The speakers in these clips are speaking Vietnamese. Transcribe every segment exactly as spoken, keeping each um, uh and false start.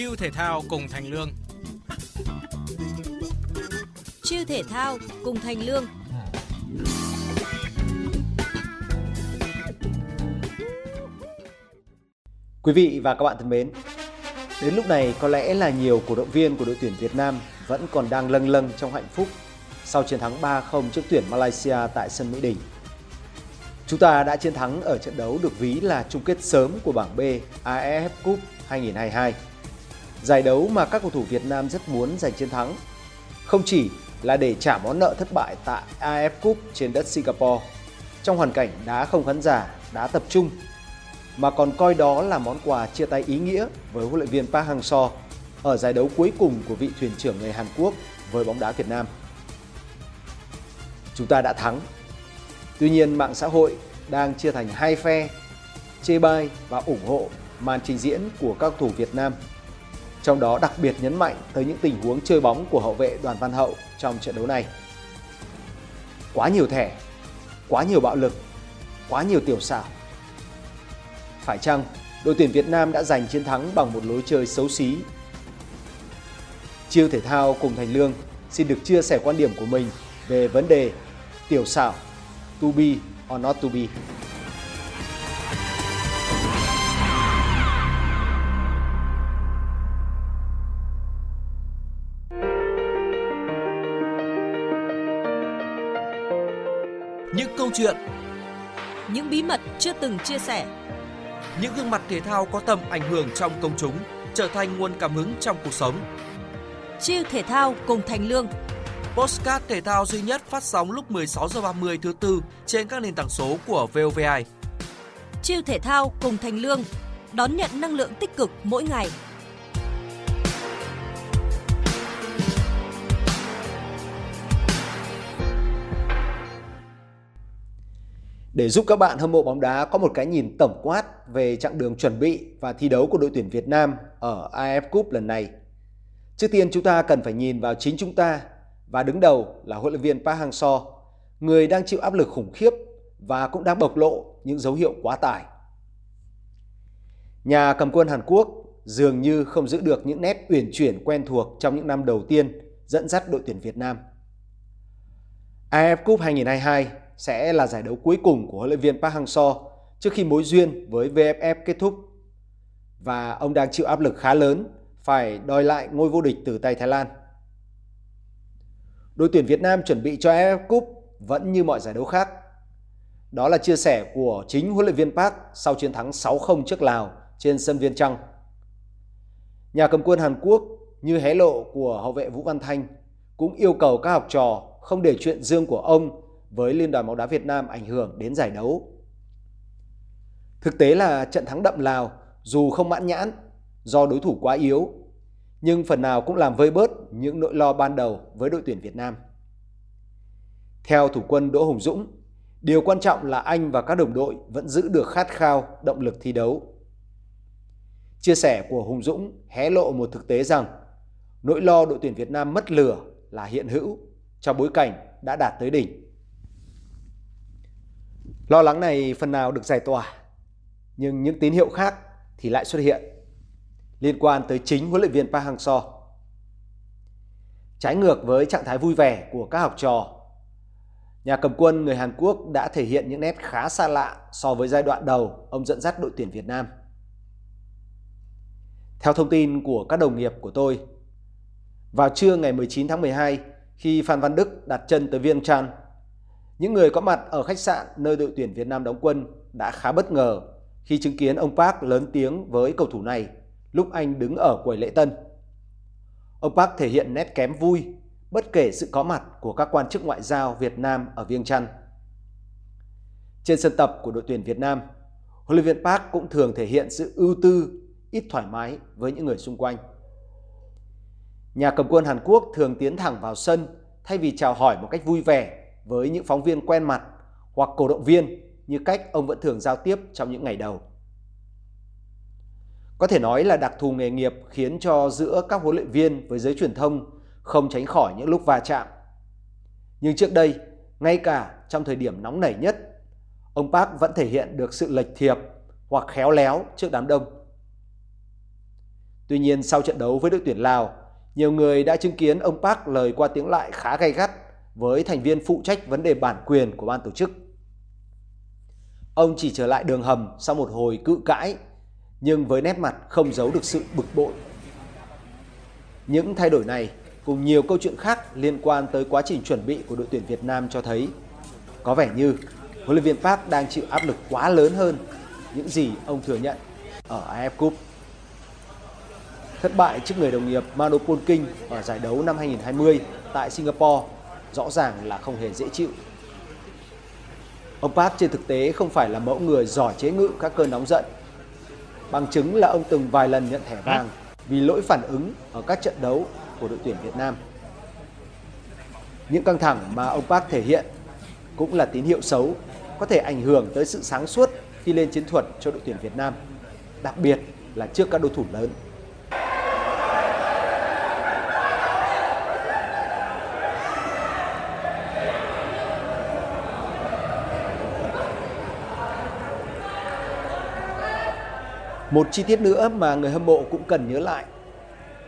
Chiêu thể thao cùng Thành Lương. Chiêu thể thao cùng Thành Lương. Quý vị và các bạn thân mến, đến lúc này có lẽ là nhiều cổ động viên của đội tuyển Việt Nam vẫn còn đang lâng lâng trong hạnh phúc sau chiến thắng ba không trước tuyển Malaysia tại sân Mỹ Đình. Chúng ta đã chiến thắng ở trận đấu được ví là chung kết sớm của bảng B a ép ép Cup hai không hai hai. Giải đấu mà các cầu thủ Việt Nam rất muốn giành chiến thắng, không chỉ là để trả món nợ thất bại tại a ép ép Cup trên đất Singapore, trong hoàn cảnh đá không khán giả, đá tập trung, mà còn coi đó là món quà chia tay ý nghĩa với huấn luyện viên Park Hang-seo ở giải đấu cuối cùng của vị thuyền trưởng người Hàn Quốc với bóng đá Việt Nam. Chúng ta đã thắng. Tuy nhiên, mạng xã hội đang chia thành hai phe, chê bai và ủng hộ màn trình diễn của các cầu thủ Việt Nam. Trong đó đặc biệt nhấn mạnh tới những tình huống chơi bóng của hậu vệ Đoàn Văn Hậu trong trận đấu này. Quá nhiều thẻ, quá nhiều bạo lực, quá nhiều tiểu xảo. Phải chăng đội tuyển Việt Nam đã giành chiến thắng bằng một lối chơi xấu xí? Chiêu thể thao cùng Thành Lương xin được chia sẻ quan điểm của mình về vấn đề tiểu xảo, to be or not to be. Những câu chuyện, những bí mật chưa từng chia sẻ, những gương mặt thể thao có tầm ảnh hưởng trong công chúng, trở thành nguồn cảm hứng trong cuộc sống. Chiêu thể thao cùng Thành Lương, podcast thể thao duy nhất phát sóng lúc mười sáu giờ ba mươi thứ Tư trên các nền tảng số của vê o vê hai. Chiêu thể thao cùng Thành Lương, đón nhận năng lượng tích cực mỗi ngày. Để giúp các bạn hâm mộ bóng đá có một cái nhìn tổng quát về chặng đường chuẩn bị và thi đấu của đội tuyển Việt Nam ở a ép ép Cup lần này, trước tiên chúng ta cần phải nhìn vào chính chúng ta, và đứng đầu là huấn luyện viên Park Hang-seo, người đang chịu áp lực khủng khiếp và cũng đang bộc lộ những dấu hiệu quá tải. Nhà cầm quân Hàn Quốc dường như không giữ được những nét uyển chuyển quen thuộc trong những năm đầu tiên dẫn dắt đội tuyển Việt Nam. a ép ép Cup hai không hai hai sẽ là giải đấu cuối cùng của huấn luyện viên Park Hang-seo trước khi mối duyên với vê ép ép kết thúc. Và ông đang chịu áp lực khá lớn phải đòi lại ngôi vô địch từ tay Thái Lan. Đội tuyển Việt Nam chuẩn bị cho a ép ép Cup vẫn như mọi giải đấu khác. Đó là chia sẻ của chính huấn luyện viên Park sau chiến thắng sáu không trước Lào trên sân Viên Chăn. Nhà cầm quân Hàn Quốc như hé lộ của hậu vệ Vũ Văn Thanh cũng yêu cầu các học trò không để chuyện riêng của ông với Liên đoàn bóng đá Việt Nam ảnh hưởng đến giải đấu. Thực tế là trận thắng đậm Lào dù không mãn nhãn do đối thủ quá yếu, nhưng phần nào cũng làm vơi bớt những nỗi lo ban đầu với đội tuyển Việt Nam. Theo thủ quân Đỗ Hùng Dũng, điều quan trọng là anh và các đồng đội vẫn giữ được khát khao, động lực thi đấu. Chia sẻ của Hùng Dũng hé lộ một thực tế rằng nỗi lo đội tuyển Việt Nam mất lửa là hiện hữu trong bối cảnh đã đạt tới đỉnh. Lo lắng này phần nào được giải tỏa, nhưng những tín hiệu khác thì lại xuất hiện liên quan tới chính huấn luyện viên Park Hang-seo. Trái ngược với trạng thái vui vẻ của các học trò, nhà cầm quân người Hàn Quốc đã thể hiện những nét khá xa lạ so với giai đoạn đầu ông dẫn dắt đội tuyển Việt Nam. Theo thông tin của các đồng nghiệp của tôi, vào trưa ngày mười chín tháng mười hai, khi Phan Văn Đức đặt chân tới Viên Chăn, những người có mặt ở khách sạn nơi đội tuyển Việt Nam đóng quân đã khá bất ngờ khi chứng kiến ông Park lớn tiếng với cầu thủ này lúc anh đứng ở quầy lễ tân. Ông Park thể hiện nét kém vui bất kể sự có mặt của các quan chức ngoại giao Việt Nam ở Viêng Chăn. Trên sân tập của đội tuyển Việt Nam, huấn luyện viên Park cũng thường thể hiện sự ưu tư, ít thoải mái với những người xung quanh. Nhà cầm quân Hàn Quốc thường tiến thẳng vào sân thay vì chào hỏi một cách vui vẻ với những phóng viên quen mặt hoặc cổ động viên như cách ông vẫn thường giao tiếp trong những ngày đầu. Có thể nói là đặc thù nghề nghiệp khiến cho giữa các huấn luyện viên với giới truyền thông không tránh khỏi những lúc va chạm. Nhưng trước đây, ngay cả trong thời điểm nóng nảy nhất, ông Park vẫn thể hiện được sự lệch thiệp hoặc khéo léo trước đám đông. Tuy nhiên sau trận đấu với đội tuyển Lào, nhiều người đã chứng kiến ông Park lời qua tiếng lại khá gay gắt với thành viên phụ trách vấn đề bản quyền của ban tổ chức. Ông chỉ trở lại đường hầm sau một hồi cự cãi, nhưng với nét mặt không giấu được sự bực bội. Những thay đổi này cùng nhiều câu chuyện khác liên quan tới quá trình chuẩn bị của đội tuyển Việt Nam cho thấy có vẻ như huấn luyện viên Park đang chịu áp lực quá lớn hơn những gì ông thừa nhận ở a ép ép Cup. Thất bại trước người đồng nghiệp Mano Polking ở giải đấu năm hai nghìn không trăm hai mươi tại Singapore rõ ràng là không hề dễ chịu. Ông Park trên thực tế không phải là mẫu người giỏi chế ngự các cơn nóng giận. Bằng chứng là ông từng vài lần nhận thẻ vàng vì lỗi phản ứng ở các trận đấu của đội tuyển Việt Nam. Những căng thẳng mà ông Park thể hiện cũng là tín hiệu xấu, có thể ảnh hưởng tới sự sáng suốt khi lên chiến thuật cho đội tuyển Việt Nam, đặc biệt là trước các đối thủ lớn. Một chi tiết nữa mà người hâm mộ cũng cần nhớ lại.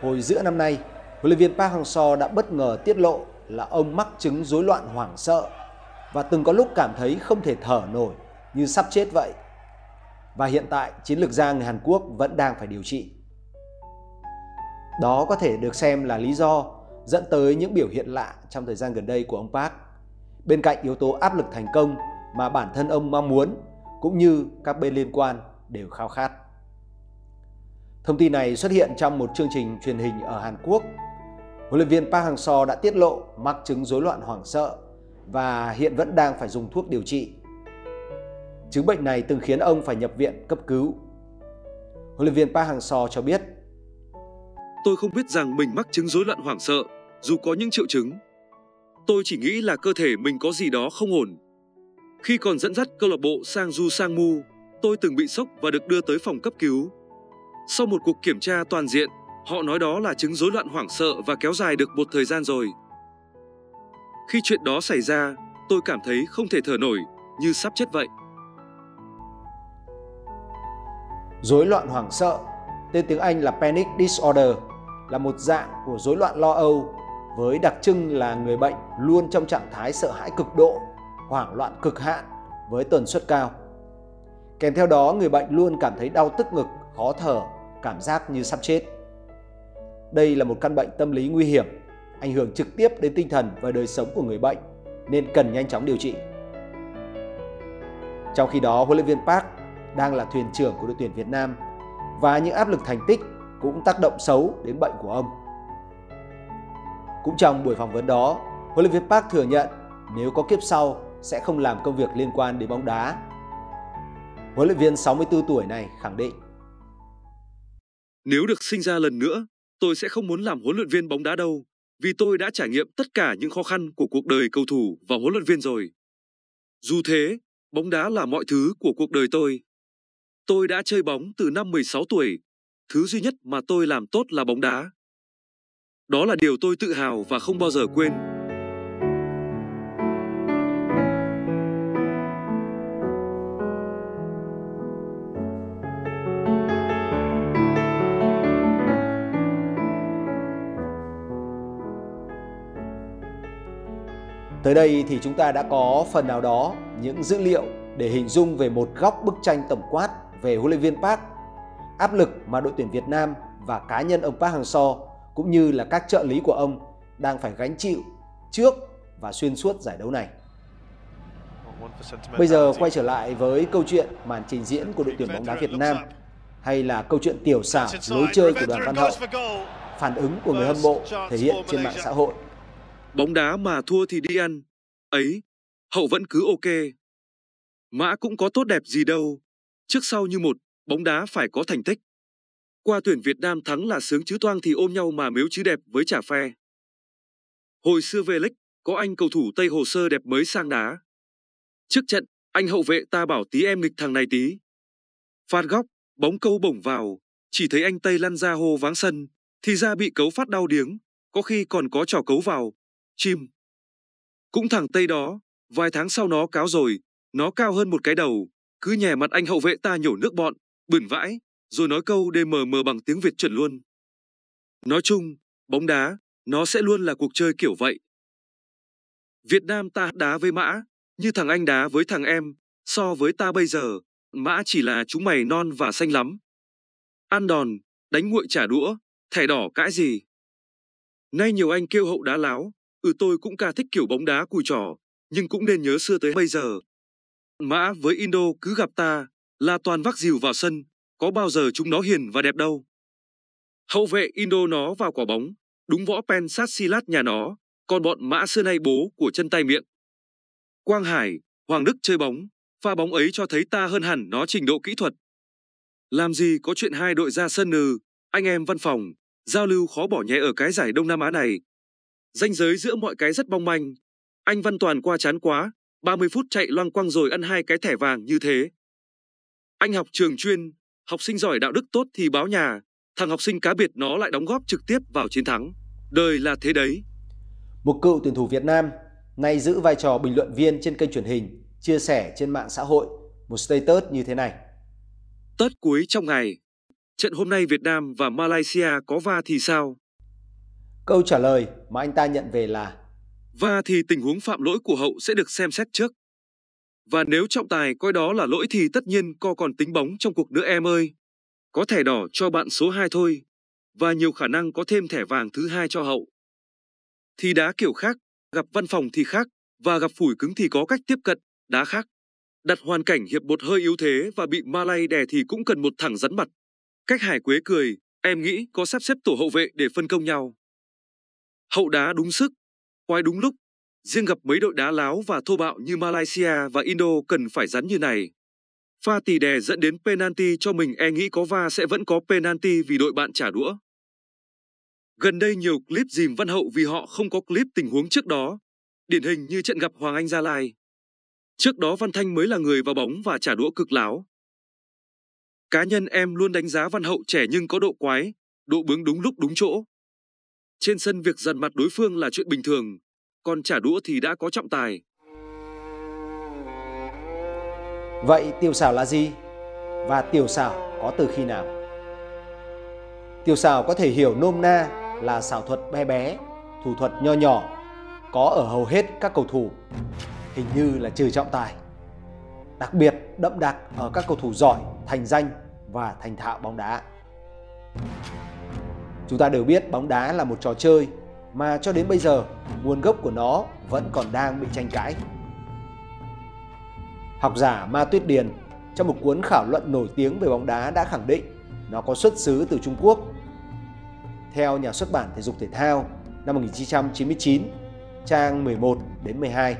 Hồi giữa năm nay, huấn luyện viên Park Hang-seo đã bất ngờ tiết lộ là ông mắc chứng rối loạn hoảng sợ và từng có lúc cảm thấy không thể thở nổi như sắp chết vậy. Và hiện tại, chiến lược gia người Hàn Quốc vẫn đang phải điều trị. Đó có thể được xem là lý do dẫn tới những biểu hiện lạ trong thời gian gần đây của ông Park. Bên cạnh yếu tố áp lực thành công mà bản thân ông mong muốn cũng như các bên liên quan đều khao khát. Thông tin này xuất hiện trong một chương trình truyền hình ở Hàn Quốc. Huấn luyện viên Park Hang-seo đã tiết lộ mắc chứng rối loạn hoảng sợ và hiện vẫn đang phải dùng thuốc điều trị. Chứng bệnh này từng khiến ông phải nhập viện cấp cứu. Huấn luyện viên Park Hang-seo cho biết: "Tôi không biết rằng mình mắc chứng rối loạn hoảng sợ, dù có những triệu chứng. Tôi chỉ nghĩ là cơ thể mình có gì đó không ổn. Khi còn dẫn dắt câu lạc bộ Sangju Sangmu, tôi từng bị sốc và được đưa tới phòng cấp cứu. Sau một cuộc kiểm tra toàn diện, họ nói đó là chứng rối loạn hoảng sợ và kéo dài được một thời gian rồi. Khi chuyện đó xảy ra, tôi cảm thấy không thể thở nổi, như sắp chết vậy." Rối loạn hoảng sợ, tên tiếng Anh là Panic Disorder, là một dạng của rối loạn lo âu với đặc trưng là người bệnh luôn trong trạng thái sợ hãi cực độ, hoảng loạn cực hạn với tần suất cao. Kèm theo đó, người bệnh luôn cảm thấy đau tức ngực, khó thở, cảm giác như sắp chết. Đây là một căn bệnh tâm lý nguy hiểm, ảnh hưởng trực tiếp đến tinh thần và đời sống của người bệnh, nên cần nhanh chóng điều trị. Trong khi đó, huấn luyện viên Park đang là thuyền trưởng của đội tuyển Việt Nam và những áp lực thành tích cũng tác động xấu đến bệnh của ông. Cũng trong buổi phỏng vấn đó, huấn luyện viên Park thừa nhận nếu có kiếp sau sẽ không làm công việc liên quan đến bóng đá. Huấn luyện viên sáu mươi tư tuổi này khẳng định: "Nếu được sinh ra lần nữa, tôi sẽ không muốn làm huấn luyện viên bóng đá đâu, vì tôi đã trải nghiệm tất cả những khó khăn của cuộc đời cầu thủ và huấn luyện viên rồi. Dù thế, bóng đá là mọi thứ của cuộc đời tôi. Tôi đã chơi bóng từ năm mười sáu tuổi, thứ duy nhất mà tôi làm tốt là bóng đá. Đó là điều tôi tự hào và không bao giờ quên." Tới đây thì chúng ta đã có phần nào đó những dữ liệu để hình dung về một góc bức tranh tổng quát về huấn luyện viên Park, áp lực mà đội tuyển Việt Nam và cá nhân ông Park Hang-seo cũng như là các trợ lý của ông đang phải gánh chịu trước và xuyên suốt giải đấu này. Bây giờ quay trở lại với câu chuyện màn trình diễn của đội tuyển bóng đá Việt Nam, hay là câu chuyện tiểu xảo lối chơi của Đoàn Văn Hậu, phản ứng của người hâm mộ thể hiện trên mạng xã hội. "Bóng đá mà thua thì đi ăn, ấy, Hậu vẫn cứ ok. Mã cũng có tốt đẹp gì đâu, trước sau như một, bóng đá phải có thành tích. Qua tuyển Việt Nam thắng là sướng chứ toang thì ôm nhau mà mếu chứ đẹp với chả phe. Hồi xưa V-League, có anh cầu thủ Tây Hồ Sơ đẹp mới sang đá. Trước trận, anh hậu vệ ta bảo tí em nghịch thằng này tí. Phạt góc, bóng câu bổng vào, chỉ thấy anh Tây lăn ra hô váng sân, thì ra bị cấu phát đau điếng, có khi còn có trò cấu vào. Chim. Cũng thằng Tây đó, vài tháng sau nó cáo rồi, nó cao hơn một cái đầu, cứ nhè mặt anh hậu vệ ta nhổ nước bọn, bẩn vãi, rồi nói câu đê mờ mờ bằng tiếng Việt chuẩn luôn." Nói chung, bóng đá, nó sẽ luôn là cuộc chơi kiểu vậy. Việt Nam ta đá với Mã, như thằng anh đá với thằng em, so với ta bây giờ, Mã chỉ là chúng mày non và xanh lắm. Ăn đòn, đánh nguội trả đũa, thẻ đỏ cãi gì. Nay nhiều anh kêu Hậu đá láo, ừ tôi cũng ca thích kiểu bóng đá cùi trỏ, nhưng cũng nên nhớ xưa tới bây giờ. Mã với Indo cứ gặp ta, là toàn vác dìu vào sân, có bao giờ chúng nó hiền và đẹp đâu. Hậu vệ Indo nó vào quả bóng, đúng võ pen sát silat nhà nó, còn bọn Mã xưa nay bố của chân tay miệng. Quang Hải, Hoàng Đức chơi bóng, pha bóng ấy cho thấy ta hơn hẳn nó trình độ kỹ thuật. Làm gì có chuyện hai đội ra sân nừ, anh em văn phòng, giao lưu khó bỏ nhẹ ở cái giải Đông Nam Á này. Ranh giới giữa mọi cái rất mong manh, anh Văn Toàn qua chán quá, ba mươi phút chạy loang quăng rồi ăn hai cái thẻ vàng như thế. Anh học trường chuyên, học sinh giỏi đạo đức tốt thì báo nhà, thằng học sinh cá biệt nó lại đóng góp trực tiếp vào chiến thắng. Đời là thế đấy. Một cựu tuyển thủ Việt Nam, nay giữ vai trò bình luận viên trên kênh truyền hình, chia sẻ trên mạng xã hội một status như thế này. Tết cuối trong ngày, trận hôm nay Việt Nam và Malaysia có va thì sao? Câu trả lời mà anh ta nhận về là va thì tình huống phạm lỗi của Hậu sẽ được xem xét trước. Và nếu trọng tài coi đó là lỗi thì tất nhiên co còn tính bóng trong cuộc nữa em ơi. Có thẻ đỏ cho bạn số hai thôi. Và nhiều khả năng có thêm thẻ vàng thứ hai cho Hậu. Thì đá kiểu khác, gặp văn phòng thì khác, và gặp phủi cứng thì có cách tiếp cận, đá khác. Đặt hoàn cảnh hiệp một hơi yếu thế và bị Malay đè thì cũng cần một thằng rắn mặt. Cách Hải Quế cười, em nghĩ có sắp xếp tổ hậu vệ để phân công nhau. Hậu đá đúng sức, quay đúng lúc. Riêng gặp mấy đội đá láo và thô bạo như Malaysia và Indo cần phải rắn như này. Pha tì đè dẫn đến penalty cho mình, e nghĩ có va sẽ vẫn có penalty vì đội bạn trả đũa. Gần đây nhiều clip dìm Văn Hậu vì họ không có clip tình huống trước đó. Điển hình như trận gặp Hoàng Anh Gia Lai. Trước đó Văn Thanh mới là người vào bóng và trả đũa cực láo. Cá nhân em luôn đánh giá Văn Hậu trẻ nhưng có độ quái, độ bướng đúng lúc đúng chỗ. Trên sân việc dằn mặt đối phương là chuyện bình thường, còn trả đũa thì đã có trọng tài. Vậy tiểu xảo là gì? Và tiểu xảo có từ khi nào? Tiểu xảo có thể hiểu nôm na là xảo thuật bé bé, thủ thuật nho nhỏ, có ở hầu hết các cầu thủ. Hình như là trừ trọng tài. Đặc biệt đậm đặc ở các cầu thủ giỏi, thành danh và thành thạo bóng đá. Chúng ta đều biết bóng đá là một trò chơi mà cho đến bây giờ nguồn gốc của nó vẫn còn đang bị tranh cãi. Học giả Ma Tuyết Điền trong một cuốn khảo luận nổi tiếng về bóng đá đã khẳng định nó có xuất xứ từ Trung Quốc. Theo nhà xuất bản Thể dục Thể thao năm một nghìn chín trăm chín mươi chín, trang mười một đến mười hai.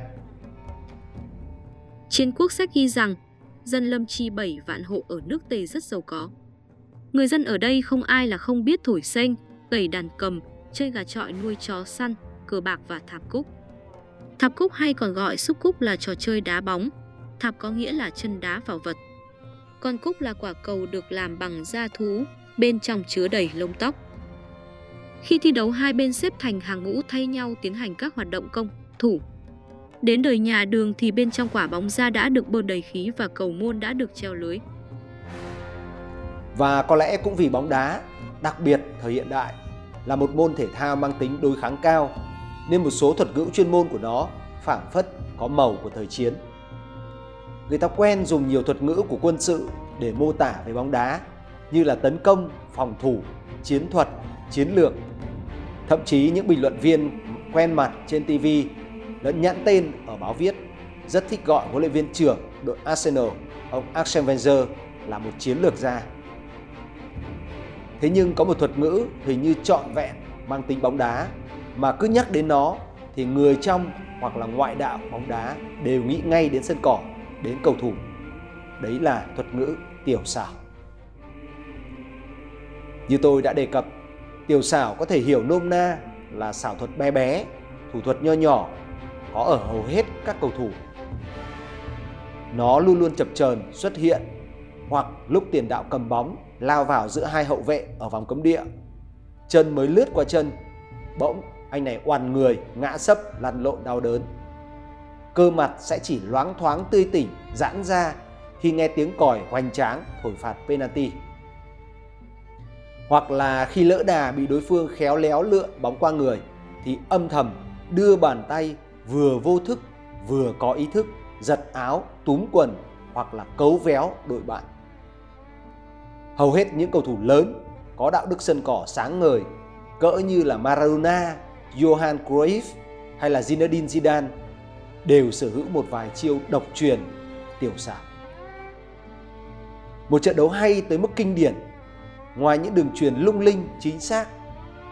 Trên quốc sách ghi rằng, dân Lâm Chi bảy vạn hộ ở nước Tề rất giàu có. Người dân ở đây không ai là không biết thổi sênh, gảy đàn cầm, chơi gà trọi, nuôi chó săn, cờ bạc và thạp cúc. Thạp cúc hay còn gọi xúc cúc là trò chơi đá bóng. Thạp có nghĩa là chân đá vào vật. Còn cúc là quả cầu được làm bằng da thú, bên trong chứa đầy lông tóc. Khi thi đấu, hai bên xếp thành hàng ngũ thay nhau tiến hành các hoạt động công, thủ. Đến đời nhà Đường thì bên trong quả bóng da đã được bơm đầy khí và cầu môn đã được treo lưới. Và có lẽ cũng vì bóng đá, đặc biệt thời hiện đại, là một môn thể thao mang tính đối kháng cao, nên một số thuật ngữ chuyên môn của nó phảng phất có màu của thời chiến. Người ta quen dùng nhiều thuật ngữ của quân sự để mô tả về bóng đá, như là tấn công, phòng thủ, chiến thuật, chiến lược. Thậm chí những bình luận viên quen mặt trên ti vi lẫn nhãn tên ở báo viết rất thích gọi huấn luyện viên trưởng đội Arsenal, ông Arsene Wenger, là một chiến lược gia. Thế nhưng có một thuật ngữ hình như trọn vẹn mang tính bóng đá mà cứ nhắc đến nó thì người trong hoặc là ngoại đạo bóng đá đều nghĩ ngay đến sân cỏ, đến cầu thủ. Đấy là thuật ngữ tiểu xảo. Như tôi đã đề cập, tiểu xảo có thể hiểu nôm na là xảo thuật bé bé, thủ thuật nho nhỏ, có ở hầu hết các cầu thủ. Nó luôn luôn chập chờn xuất hiện, hoặc lúc tiền đạo cầm bóng lao vào giữa hai hậu vệ ở vòng cấm địa, chân mới lướt qua chân, bỗng anh này oằn người ngã sấp lăn lộn đau đớn. Cơ mặt sẽ chỉ loáng thoáng tươi tỉnh, giãn ra khi nghe tiếng còi hoành tráng thổi phạt penalty. hoặc là khi lỡ đà bị đối phương khéo léo lượn bóng qua người thì âm thầm đưa bàn tay vừa vô thức vừa có ý thức giật áo, túm quần hoặc là cấu véo đội bạn. Hầu hết những cầu thủ lớn có đạo đức sân cỏ sáng ngời cỡ như là Maradona, Johan Cruyff hay là Zinedine Zidane đều sở hữu một vài chiêu độc truyền, tiểu xảo. Một trận đấu hay tới mức kinh điển, ngoài những đường truyền lung linh, chính xác,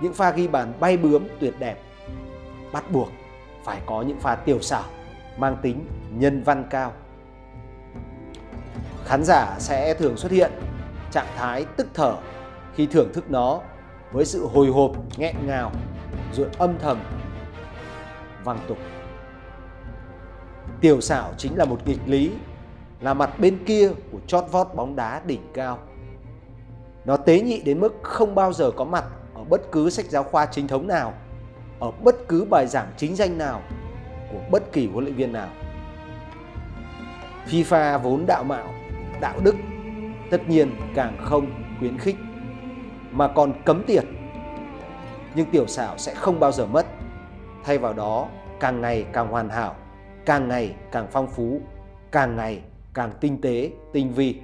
những pha ghi bàn bay bướm tuyệt đẹp, bắt buộc phải có những pha tiểu xảo mang tính nhân văn cao. Khán giả sẽ thường xuất hiện trạng thái tức thở khi thưởng thức nó với sự hồi hộp, nghẹn ngào, rồi âm thầm vang tục. Tiểu xảo chính là một nghịch lý, là mặt bên kia của chót vót bóng đá đỉnh cao. Nó tế nhị đến mức không bao giờ có mặt ở bất cứ sách giáo khoa chính thống nào, ở bất cứ bài giảng chính danh nào của bất kỳ huấn luyện viên nào. FIFA vốn đạo mạo, đạo đức, tất nhiên càng không khuyến khích mà còn cấm tiệt. Nhưng tiểu xảo sẽ không bao giờ mất, thay vào đó càng ngày càng hoàn hảo, càng ngày càng phong phú, càng ngày càng tinh tế, tinh vi.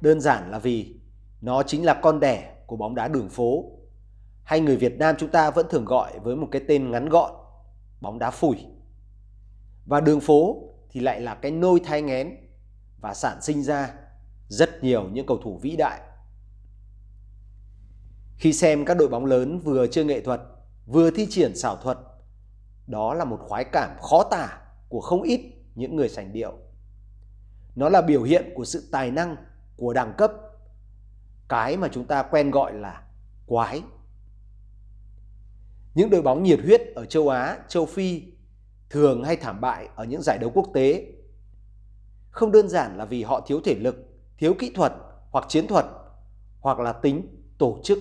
Đơn giản là vì nó chính là con đẻ của bóng đá đường phố, hay người Việt Nam chúng ta vẫn thường gọi với một cái tên ngắn gọn, bóng đá phủi. Và đường phố thì lại là cái nôi thai nghén và sản sinh ra rất nhiều những cầu thủ vĩ đại. Khi xem các đội bóng lớn vừa chơi nghệ thuật, vừa thi triển xảo thuật, đó là một khoái cảm khó tả của không ít những người sành điệu. Nó là biểu hiện của sự tài năng, của đẳng cấp, cái mà chúng ta quen gọi là quái. Những đội bóng nhiệt huyết ở châu Á, châu Phi thường hay thảm bại ở những giải đấu quốc tế. Không đơn giản là vì họ thiếu thể lực, thiếu kỹ thuật hoặc chiến thuật, hoặc là tính tổ chức.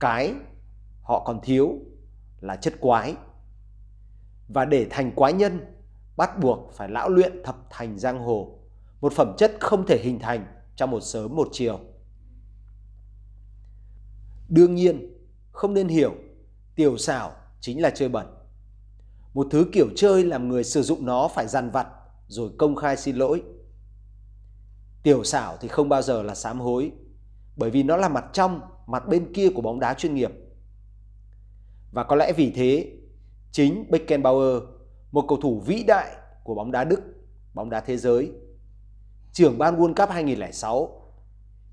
Cái họ còn thiếu là chất quái. Và để thành quái nhân, bắt buộc phải lão luyện thập thành giang hồ, một phẩm chất không thể hình thành trong một sớm một chiều. Đương nhiên, không nên hiểu tiểu xảo chính là chơi bẩn, một thứ kiểu chơi làm người sử dụng nó phải dằn vặt rồi công khai xin lỗi. Tiểu xảo thì không bao giờ là sám hối, bởi vì nó là mặt trong, mặt bên kia của bóng đá chuyên nghiệp. Và có lẽ vì thế, chính Beckenbauer, một cầu thủ vĩ đại của bóng đá Đức, bóng đá thế giới, trưởng ban World Cup hai nghìn không trăm lẻ sáu,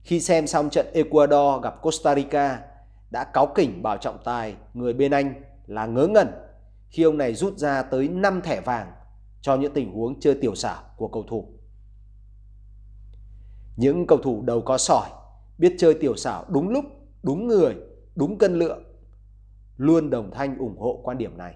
khi xem xong trận Ecuador gặp Costa Rica, đã cáu kỉnh bảo trọng tài người bên Anh là ngớ ngẩn khi ông này rút ra tới năm thẻ vàng cho những tình huống chơi tiểu xảo của cầu thủ. Những cầu thủ đầu có sỏi, biết chơi tiểu xảo đúng lúc, đúng người, đúng cân lượng, luôn đồng thanh ủng hộ quan điểm này.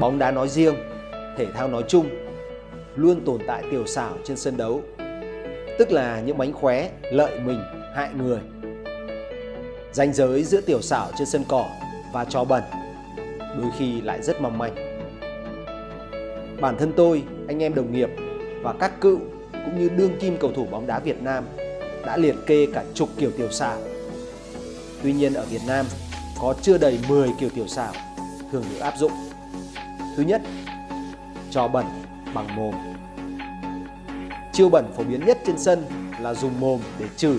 Bóng đá nói riêng, thể thao nói chung, luôn tồn tại tiểu xảo trên sân đấu, tức là những mánh khóe lợi mình, hại người. Ranh giới giữa tiểu xảo trên sân cỏ và trò bẩn đôi khi lại rất mong manh. Bản thân tôi, anh em đồng nghiệp và các cựu cũng như đương kim cầu thủ bóng đá Việt Nam đã liệt kê cả chục kiểu tiểu xảo. Tuy nhiên ở Việt Nam có chưa đầy mười kiểu tiểu xảo thường được áp dụng. Thứ nhất, trò bẩn bằng mồm. Chiêu bẩn phổ biến nhất trên sân là dùng mồm để chửi,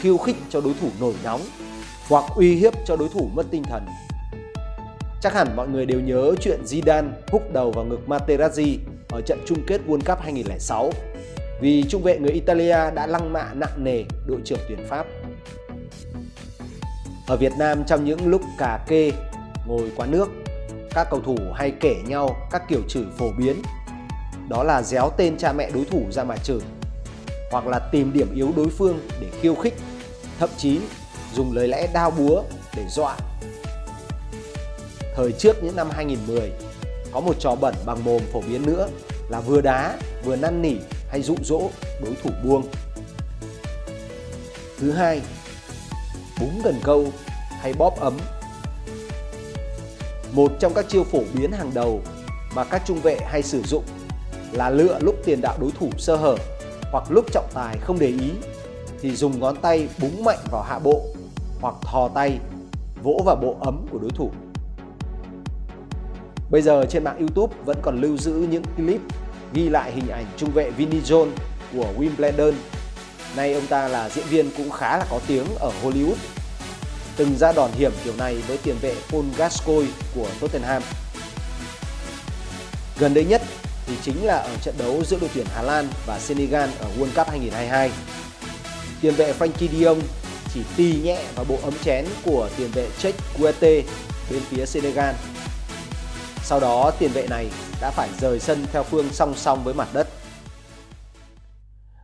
khiêu khích cho đối thủ nổi nóng hoặc uy hiếp cho đối thủ mất tinh thần. Chắc hẳn mọi người đều nhớ chuyện Zidane húc đầu vào ngực Materazzi ở trận chung kết World Cup hai nghìn không trăm lẻ sáu vì trung vệ người Italia đã lăng mạ nặng nề đội trưởng tuyển Pháp. Ở Việt Nam, trong những lúc cà kê ngồi quán nước, các cầu thủ hay kể nhau các kiểu chửi phổ biến, đó là réo tên cha mẹ đối thủ ra mà chửi, hoặc là tìm điểm yếu đối phương để khiêu khích, thậm chí dùng lời lẽ đao búa để dọa. Thời trước những năm hai nghìn mười, có một trò bẩn bằng mồm phổ biến nữa là vừa đá, vừa năn nỉ hay dụ dỗ đối thủ buông. Thứ hai, búng gần câu hay bóp ấm. Một trong các chiêu phổ biến hàng đầu mà các trung vệ hay sử dụng là lựa lúc tiền đạo đối thủ sơ hở hoặc lúc trọng tài không để ý thì dùng ngón tay búng mạnh vào hạ bộ hoặc thò tay vỗ vào bộ ấm của đối thủ. Bây giờ trên mạng YouTube vẫn còn lưu giữ những clip ghi lại hình ảnh trung vệ Vinny Jones của Wimbledon. Nay ông ta là diễn viên cũng khá là có tiếng ở Hollywood, từng ra đòn hiểm kiểu này với tiền vệ Paul Gascoigne của Tottenham. Gần đây nhất thì chính là ở trận đấu giữa đội tuyển Hà Lan và Senegal ở World Cup hai nghìn không trăm hai mươi hai. Tiền vệ Frankie De Jong chỉ tì nhẹ vào bộ ấm chén của tiền vệ Cheikh Kouyaté bên phía Senegal. Sau đó tiền vệ này đã phải rời sân theo phương song song với mặt đất.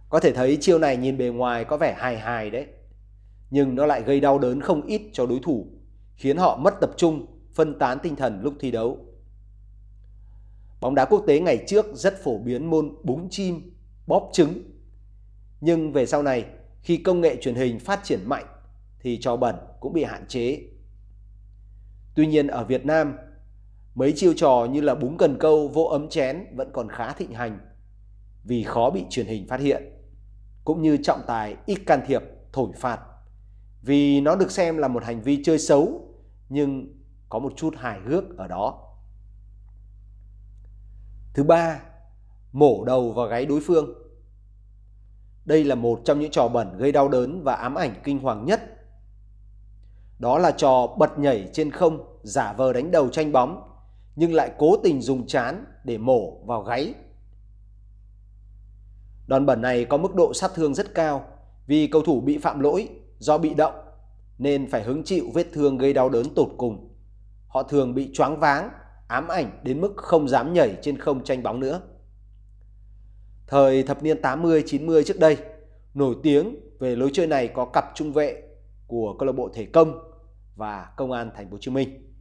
Có thể thấy chiêu này nhìn bề ngoài có vẻ hài hài đấy, nhưng nó lại gây đau đớn không ít cho đối thủ, khiến họ mất tập trung, phân tán tinh thần lúc thi đấu. Bóng đá quốc tế ngày trước rất phổ biến môn búng chim, bóp trứng. Nhưng về sau này, khi công nghệ truyền hình phát triển mạnh, thì trò bẩn cũng bị hạn chế. Tuy nhiên ở Việt Nam, mấy chiêu trò như là búng cần câu, vỗ ấm chén vẫn còn khá thịnh hành, vì khó bị truyền hình phát hiện, cũng như trọng tài ít can thiệp, thổi phạt, vì nó được xem là một hành vi chơi xấu, nhưng có một chút hài hước ở đó. Thứ ba, mổ đầu vào gáy đối phương. Đây là một trong những trò bẩn gây đau đớn và ám ảnh kinh hoàng nhất. Đó là trò bật nhảy trên không, giả vờ đánh đầu tranh bóng, nhưng lại cố tình dùng trán để mổ vào gáy. Đòn bẩn này có mức độ sát thương rất cao vì cầu thủ bị phạm lỗi do bị động nên phải hứng chịu vết thương gây đau đớn tột cùng. Họ thường bị choáng váng, ám ảnh đến mức không dám nhảy trên không tranh bóng nữa. Thời thập niên tám mươi chín mươi trước đây, nổi tiếng về lối chơi này có cặp trung vệ của câu lạc bộ Thể Công và Công an Thành phố Hồ Chí Minh.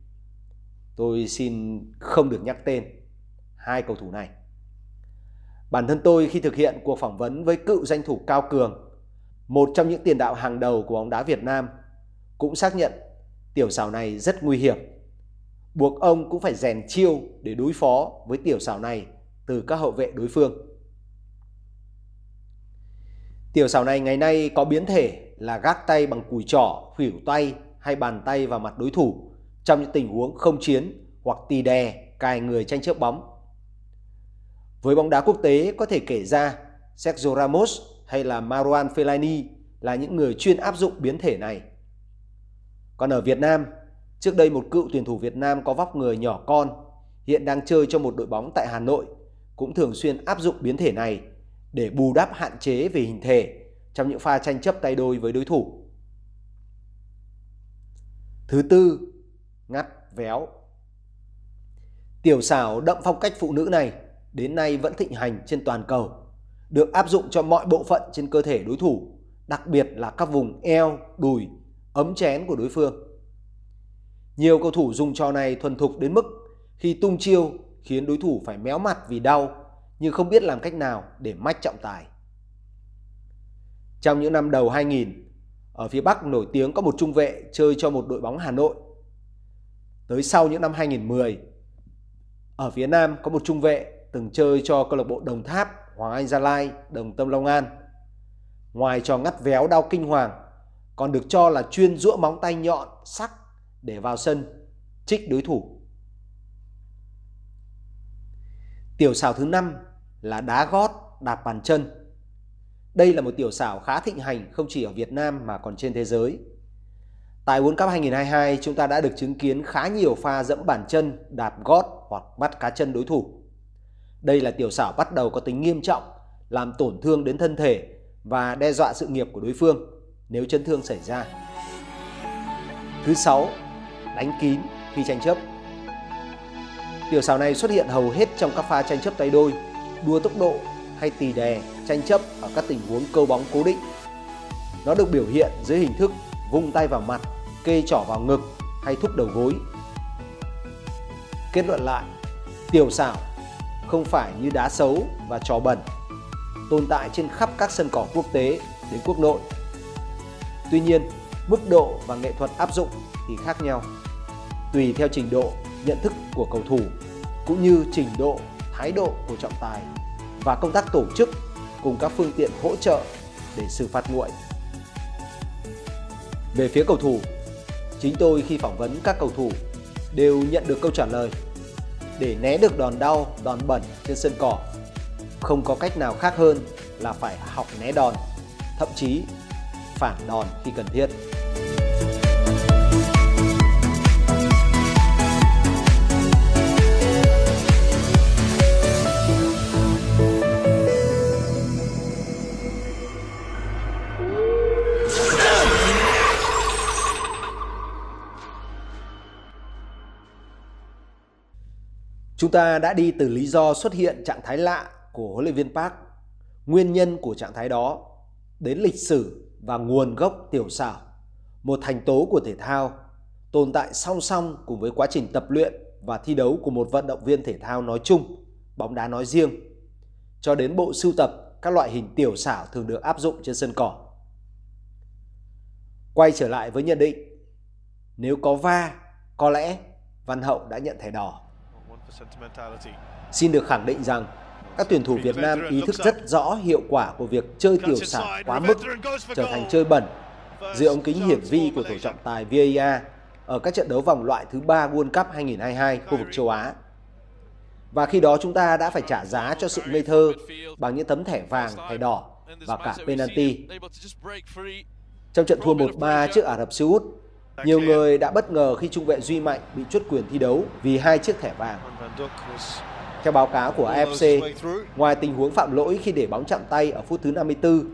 Tôi xin không được nhắc tên hai cầu thủ này. Bản thân tôi khi thực hiện cuộc phỏng vấn với cựu danh thủ Cao Cường, một trong những tiền đạo hàng đầu của bóng đá Việt Nam, cũng xác nhận tiểu xảo này rất nguy hiểm, buộc ông cũng phải rèn chiêu để đối phó với tiểu xảo này từ các hậu vệ đối phương. Tiểu xảo này ngày nay có biến thể là gác tay bằng cùi trỏ, khuỷu tay hay bàn tay vào mặt đối thủ trong những tình huống không chiến hoặc tì đè, cài người tranh chấp bóng. Với bóng đá quốc tế có thể kể ra Sergio Ramos hay là Marouane Fellaini là những người chuyên áp dụng biến thể này. Còn ở Việt Nam, trước đây một cựu tuyển thủ Việt Nam có vóc người nhỏ con, hiện đang chơi cho một đội bóng tại Hà Nội, cũng thường xuyên áp dụng biến thể này để bù đắp hạn chế về hình thể trong những pha tranh chấp tay đôi với đối thủ. Thứ tư, ngắt véo. Tiểu xảo đậm phong cách phụ nữ này đến nay vẫn thịnh hành trên toàn cầu, được áp dụng cho mọi bộ phận trên cơ thể đối thủ, đặc biệt là các vùng eo, đùi, ấm chén của đối phương. Nhiều cầu thủ dùng trò này thuần thục đến mức khi tung chiêu khiến đối thủ phải méo mặt vì đau, nhưng không biết làm cách nào để mách trọng tài. Trong những năm đầu hai nghìn, ở phía Bắc nổi tiếng có một trung vệ chơi cho một đội bóng Hà Nội. Tới sau những năm hai nghìn mười, ở phía Nam có một trung vệ từng chơi cho câu lạc bộ Đồng Tháp, Hoàng Anh Gia Lai, Đồng Tâm Long An. Ngoài trò ngắt véo đau kinh hoàng, còn được cho là chuyên giũa móng tay nhọn, sắc để vào sân, chích đối thủ. Tiểu xảo thứ năm là đá gót, đạp bàn chân. Đây là một tiểu xảo khá thịnh hành không chỉ ở Việt Nam mà còn trên thế giới. Tại World Cup hai nghìn không trăm hai mươi hai, chúng ta đã được chứng kiến khá nhiều pha dẫm bàn chân, đạp gót hoặc bắt cá chân đối thủ. Đây là tiểu xảo bắt đầu có tính nghiêm trọng, làm tổn thương đến thân thể và đe dọa sự nghiệp của đối phương nếu chấn thương xảy ra. Thứ sáu, đánh kín khi tranh chấp. Tiểu xảo này xuất hiện hầu hết trong các pha tranh chấp tay đôi, đua tốc độ hay tì đè, tranh chấp ở các tình huống câu bóng cố định. Nó được biểu hiện dưới hình thức vung tay vào mặt, kê chỏ vào ngực hay thúc đầu gối. Kết luận lại, tiểu xảo không phải như đá xấu và trò bẩn, tồn tại trên khắp các sân cỏ quốc tế đến quốc nội. Tuy nhiên, mức độ và nghệ thuật áp dụng thì khác nhau, tùy theo trình độ nhận thức của cầu thủ, cũng như trình độ, thái độ của trọng tài và công tác tổ chức cùng các phương tiện hỗ trợ để xử phạt nguội. Về phía cầu thủ, chính tôi khi phỏng vấn các cầu thủ đều nhận được câu trả lời: để né được đòn đau, đòn bẩn trên sân cỏ, không có cách nào khác hơn là phải học né đòn, thậm chí phản đòn khi cần thiết. Chúng ta đã đi từ lý do xuất hiện trạng thái lạ của huấn luyện viên Park, nguyên nhân của trạng thái đó, đến lịch sử và nguồn gốc tiểu xảo, một thành tố của thể thao, tồn tại song song cùng với quá trình tập luyện và thi đấu của một vận động viên thể thao nói chung, bóng đá nói riêng, cho đến bộ sưu tập các loại hình tiểu xảo thường được áp dụng trên sân cỏ. Quay trở lại với nhận định, nếu có va, có lẽ Văn Hậu đã nhận thẻ đỏ. Xin được khẳng định rằng các tuyển thủ Việt Nam ý thức rất rõ hiệu quả của việc chơi tiểu xảo quá mức trở thành chơi bẩn dưới ống kính hiển vi của tổ trọng tài vê a rờ ở các trận đấu vòng loại thứ ba World Cup hai nghìn không trăm hai mươi hai khu vực châu Á. Và khi đó chúng ta đã phải trả giá cho sự ngây thơ bằng những tấm thẻ vàng, thẻ đỏ và cả penalty. Trong trận thua một ba trước Ả Rập Xê Út, nhiều người đã bất ngờ khi trung vệ Duy Mạnh bị truất quyền thi đấu vì hai chiếc thẻ vàng. Theo báo cáo của a ép xê, ngoài tình huống phạm lỗi khi để bóng chạm tay ở phút thứ năm mươi tư,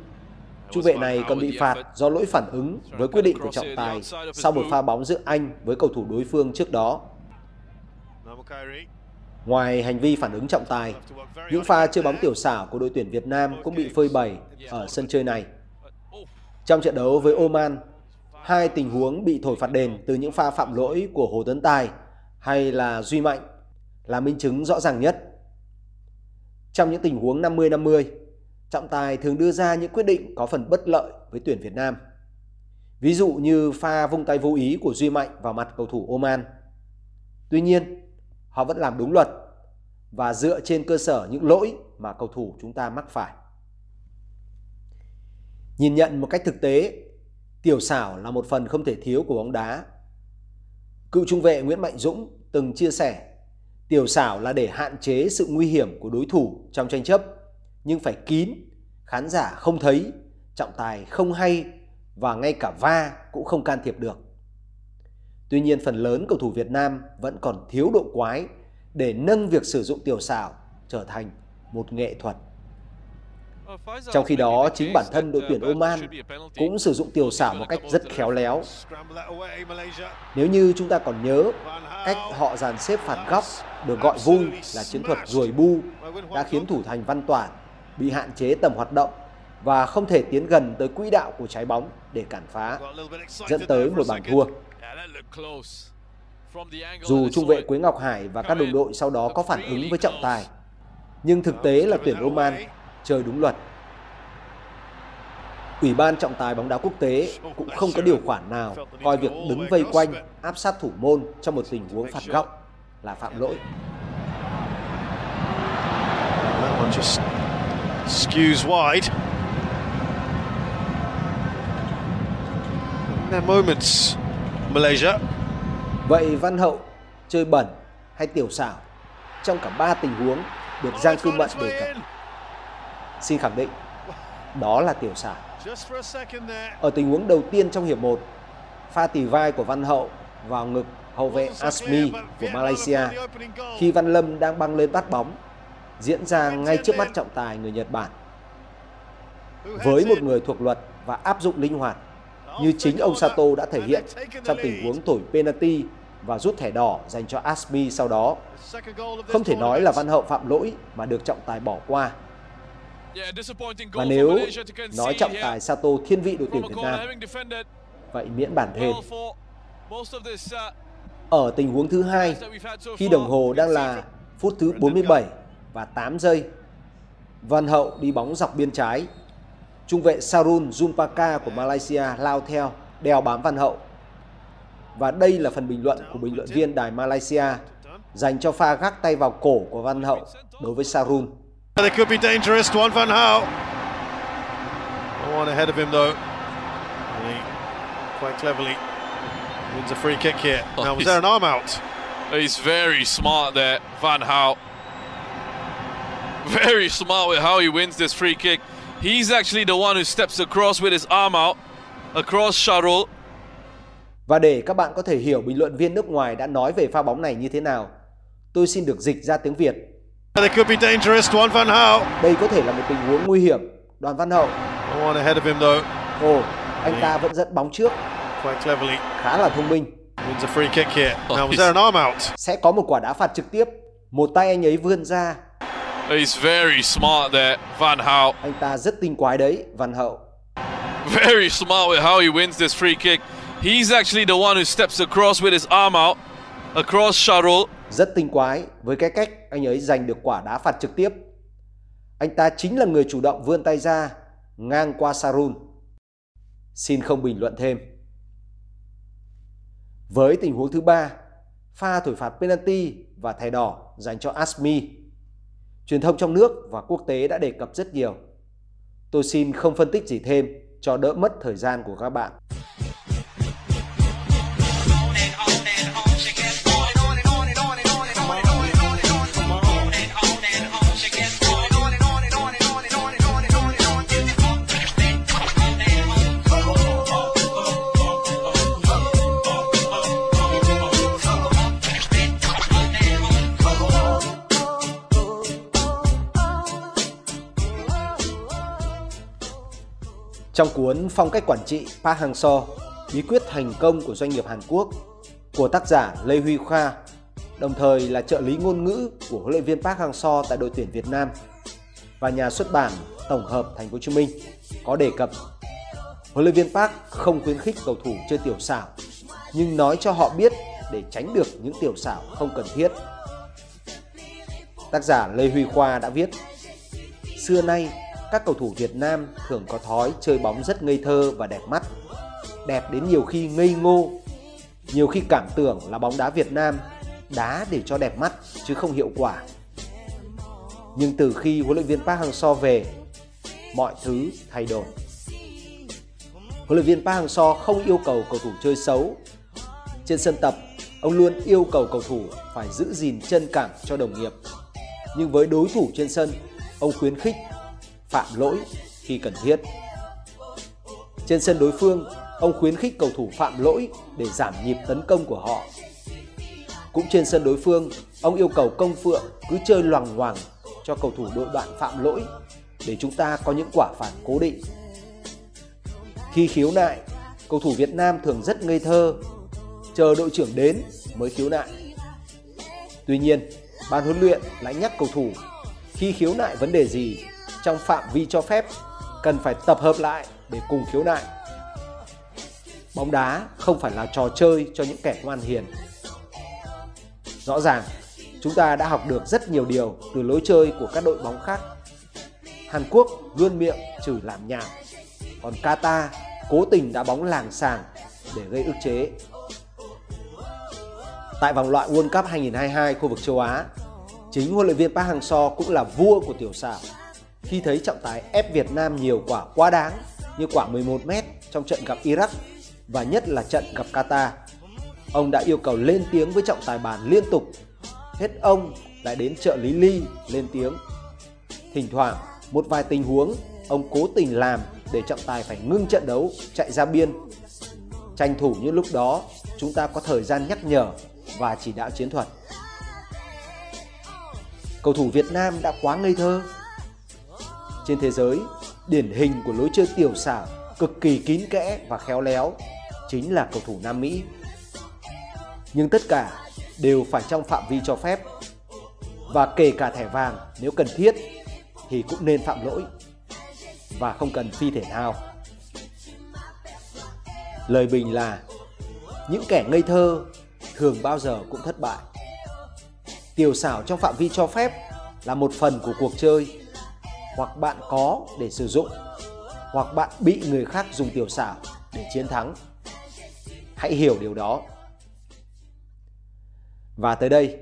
trung vệ này còn bị phạt do lỗi phản ứng với quyết định của trọng tài sau một pha bóng giữa anh với cầu thủ đối phương trước đó. Ngoài hành vi phản ứng trọng tài, những pha chơi bóng tiểu xảo của đội tuyển Việt Nam cũng bị phơi bày ở sân chơi này. Trong trận đấu với Oman, hai tình huống bị thổi phạt đền từ những pha phạm lỗi của Hồ Tấn Tài hay là Duy Mạnh là minh chứng rõ ràng nhất. Trong những tình huống năm mươi năm mươi, trọng tài thường đưa ra những quyết định có phần bất lợi với tuyển Việt Nam. Ví dụ như pha vung tay vô ý của Duy Mạnh vào mặt cầu thủ Oman. Tuy nhiên, họ vẫn làm đúng luật và dựa trên cơ sở những lỗi mà cầu thủ chúng ta mắc phải. Nhìn nhận một cách thực tế, tiểu xảo là một phần không thể thiếu của bóng đá. Cựu trung vệ Nguyễn Mạnh Dũng từng chia sẻ, tiểu xảo là để hạn chế sự nguy hiểm của đối thủ trong tranh chấp, nhưng phải kín, khán giả không thấy, trọng tài không hay và ngay cả va cũng không can thiệp được. Tuy nhiên, phần lớn cầu thủ Việt Nam vẫn còn thiếu độ quái để nâng việc sử dụng tiểu xảo trở thành một nghệ thuật. Trong khi đó, chính bản thân đội tuyển Oman cũng sử dụng tiểu xảo một cách rất khéo léo. Nếu như chúng ta còn nhớ, cách họ dàn xếp phản góc được gọi vui là chiến thuật ruồi bu đã khiến thủ thành Văn Toàn bị hạn chế tầm hoạt động và không thể tiến gần tới quỹ đạo của trái bóng để cản phá, dẫn tới một bàn thua. Dù trung vệ Quế Ngọc Hải và các đồng đội sau đó có phản ứng với trọng tài, nhưng thực tế là tuyển Oman chơi đúng luật. Ủy ban trọng tài bóng đá quốc tế cũng không có điều khoản nào coi việc đứng vây quanh áp sát thủ môn trong một tình huống phạt góc là phạm lỗi. Vậy Văn Hậu chơi bẩn hay tiểu xảo trong cả ba tình huống được Giang Cư Mận đề cập? Xin khẳng định, đó là tiểu xảo. Ở tình huống đầu tiên trong hiệp một, pha tì vai của Văn Hậu vào ngực hậu vệ Asmi của Malaysia khi Văn Lâm đang băng lên bắt bóng, diễn ra ngay trước mắt trọng tài người Nhật Bản. Với một người thuộc luật và áp dụng linh hoạt, như chính ông Sato đã thể hiện trong tình huống thổi penalty và rút thẻ đỏ dành cho Asmi sau đó. Không thể nói là Văn Hậu phạm lỗi mà được trọng tài bỏ qua. Và nếu nói trọng tài Sato thiên vị đội tuyển Việt Nam, vậy miễn bàn thêm. Ở tình huống thứ hai, khi đồng hồ đang là phút thứ bốn mươi bảy và tám giây, Văn Hậu đi bóng dọc biên trái. Trung vệ Sarun Jumpaka của Malaysia lao theo, đeo bám Văn Hậu. Và đây là phần bình luận của bình luận viên đài Malaysia dành cho pha gác tay vào cổ của Văn Hậu đối với Sarun. They could be dangerous. Đoàn Văn Hậu. One ahead of him though. He quite cleverly wins a free kick here. Now was there an arm out? He's very smart there, Van Hal. Very smart with how he wins this free kick. He's actually the one who steps across with his arm out across Sharul. Và để các bạn có thể hiểu bình luận viên nước ngoài đã nói về pha bóng này như thế nào, tôi xin được dịch ra tiếng Việt. They could be dangerous. Đoàn Văn Hậu. Đây có thể là một tình huống nguy hiểm. Đoàn Văn Hậu. One ahead of him though. Ồ, anh ta vẫn dẫn bóng trước. Quite cleverly. Khá là thông minh. Wins a free kick here. Now was there an arm out? Sẽ có một quả đá phạt trực tiếp. Một tay anh ấy vươn ra. He's very smart there, Văn Hậu. Anh ta rất tinh quái đấy, Văn Hậu. Very smart with how he wins this free kick. He's actually the one who steps across with his arm out across Sharul. Rất tinh quái với cái cách anh ấy giành được quả đá phạt trực tiếp. Anh ta chính là người chủ động vươn tay ra ngang qua Sarun. Xin không bình luận thêm. Với tình huống thứ ba, pha thổi phạt penalty và thẻ đỏ dành cho Asmi, truyền thông trong nước và quốc tế đã đề cập rất nhiều. Tôi xin không phân tích gì thêm cho đỡ mất thời gian của các bạn. Trong cuốn Phong cách quản trị Park Hang-seo, bí quyết thành công của doanh nghiệp Hàn Quốc của tác giả Lê Huy Khoa, đồng thời là trợ lý ngôn ngữ của huấn luyện viên Park Hang-seo tại đội tuyển Việt Nam và nhà xuất bản Tổng hợp Thành phố Hồ Chí Minh, có đề cập huấn luyện viên Park không khuyến khích cầu thủ chơi tiểu xảo, nhưng nói cho họ biết để tránh được những tiểu xảo không cần thiết. Tác giả Lê Huy Khoa đã viết: xưa nay các cầu thủ Việt Nam thường có thói chơi bóng rất ngây thơ và đẹp mắt, đẹp đến nhiều khi ngây ngô, nhiều khi cảm tưởng là bóng đá Việt Nam đá để cho đẹp mắt chứ không hiệu quả. Nhưng từ khi huấn luyện viên Park Hang-seo về, mọi thứ thay đổi. Huấn luyện viên Park Hang-seo không yêu cầu cầu thủ chơi xấu. Trên sân tập, ông luôn yêu cầu cầu thủ phải giữ gìn chân cảm cho đồng nghiệp. Nhưng với đối thủ trên sân, ông khuyến khích phạm lỗi khi cần thiết. Trên sân đối phương, ông khuyến khích cầu thủ phạm lỗi để giảm nhịp tấn công của họ. Cũng trên sân đối phương, ông yêu cầu Công Phượng cứ chơi loằng ngoằng cho cầu thủ đội bạn phạm lỗi để chúng ta có những quả phạt cố định. Khi khiếu nại, cầu thủ Việt Nam thường rất ngây thơ, chờ đội trưởng đến mới khiếu nại. Tuy nhiên, ban huấn luyện lại nhắc cầu thủ khi khiếu nại vấn đề gì trong phạm vi cho phép cần phải tập hợp lại để cùng khiếu nại. Bóng đá không phải là trò chơi cho những kẻ ngoan hiền. Rõ ràng, chúng ta đã học được rất nhiều điều từ lối chơi của các đội bóng khác. Hàn Quốc luôn miệng chửi làm nhảm, còn Qatar cố tình đá bóng làng sàng để gây ức chế. Tại vòng loại World Cup hai nghìn không trăm hai mươi hai khu vực châu Á, chính huấn luyện viên Park Hang-seo cũng là vua của tiểu xảo khi thấy trọng tài ép Việt Nam nhiều quả quá đáng như quả mười một mét trong trận gặp Iraq và nhất là trận gặp Qatar. Ông đã yêu cầu lên tiếng với trọng tài bàn liên tục, hết ông lại đến trợ lý Ly lên tiếng. Thỉnh thoảng, một vài tình huống ông cố tình làm để trọng tài phải ngưng trận đấu, chạy ra biên. Tranh thủ như lúc đó, chúng ta có thời gian nhắc nhở và chỉ đạo chiến thuật. Cầu thủ Việt Nam đã quá ngây thơ. Trên thế giới, điển hình của lối chơi tiểu xảo cực kỳ kín kẽ và khéo léo chính là cầu thủ Nam Mỹ. nhưng tất cả đều phải trong phạm vi cho phép. Và kể cả thẻ vàng nếu cần thiết thì cũng nên phạm lỗi và không cần phi thể nào. Lời bình là những kẻ ngây thơ thường bao giờ cũng thất bại. Tiểu xảo trong phạm vi cho phép là một phần của cuộc chơi. Hoặc bạn có để sử dụng, hoặc bạn bị người khác dùng tiểu xảo để chiến thắng. Hãy hiểu điều đó. Và tới đây,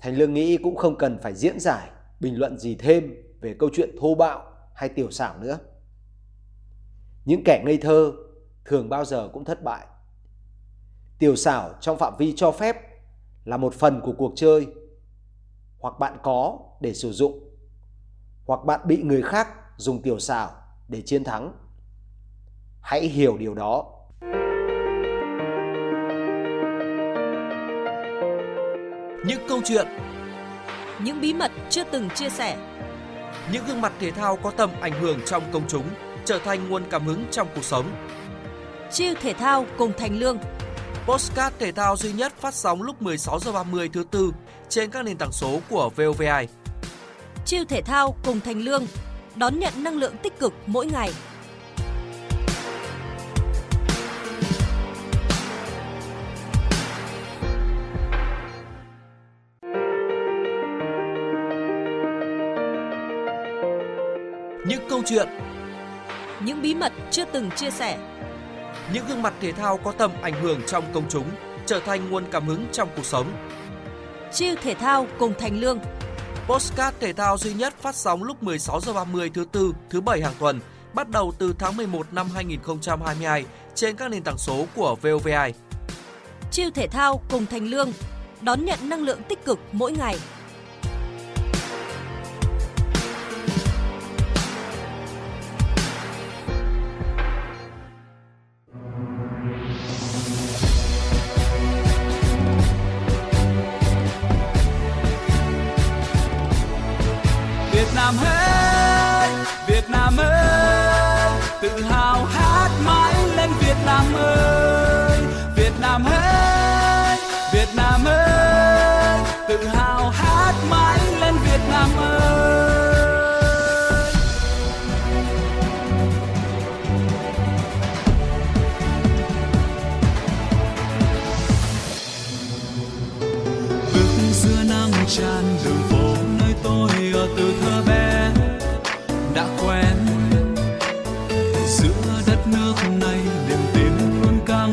Thành Lương nghĩ cũng không cần phải diễn giải, bình luận gì thêm về câu chuyện thô bạo hay tiểu xảo nữa. Những kẻ ngây thơ thường bao giờ cũng thất bại. Tiểu xảo trong phạm vi cho phép là một phần của cuộc chơi. Hoặc bạn có để sử dụng, hoặc bạn bị người khác dùng tiểu xảo để chiến thắng. Hãy hiểu điều đó. Những câu chuyện, những bí mật chưa từng chia sẻ, những gương mặt thể thao có tầm ảnh hưởng trong công chúng trở thành nguồn cảm hứng trong cuộc sống. Chiêu thể thao cùng Thành Lương, podcast thể thao duy nhất phát sóng lúc mười sáu giờ ba mươi thứ Tư trên các nền tảng số của vê o vê hai. Chiêu thể thao cùng Thành Lương, đón nhận năng lượng tích cực mỗi ngày. Những câu chuyện, những bí mật chưa từng chia sẻ, những gương mặt thể thao có tầm ảnh hưởng trong công chúng trở thành nguồn cảm hứng trong cuộc sống. Chiêu thể thao cùng Thành Lương, podcast thể thao duy nhất phát sóng lúc mười sáu giờ ba mươi thứ Tư, thứ Bảy hàng tuần, bắt đầu từ tháng mười một năm hai nghìn không trăm hai mươi hai trên các nền tảng số của vê o vê hai. Chiêu thể thao cùng Thành Lương, đón nhận năng lượng tích cực mỗi ngày. Tràn đường phố nơi tôi ở từ thơ bé đã quen, giữa đất nước này niềm tin luôn căng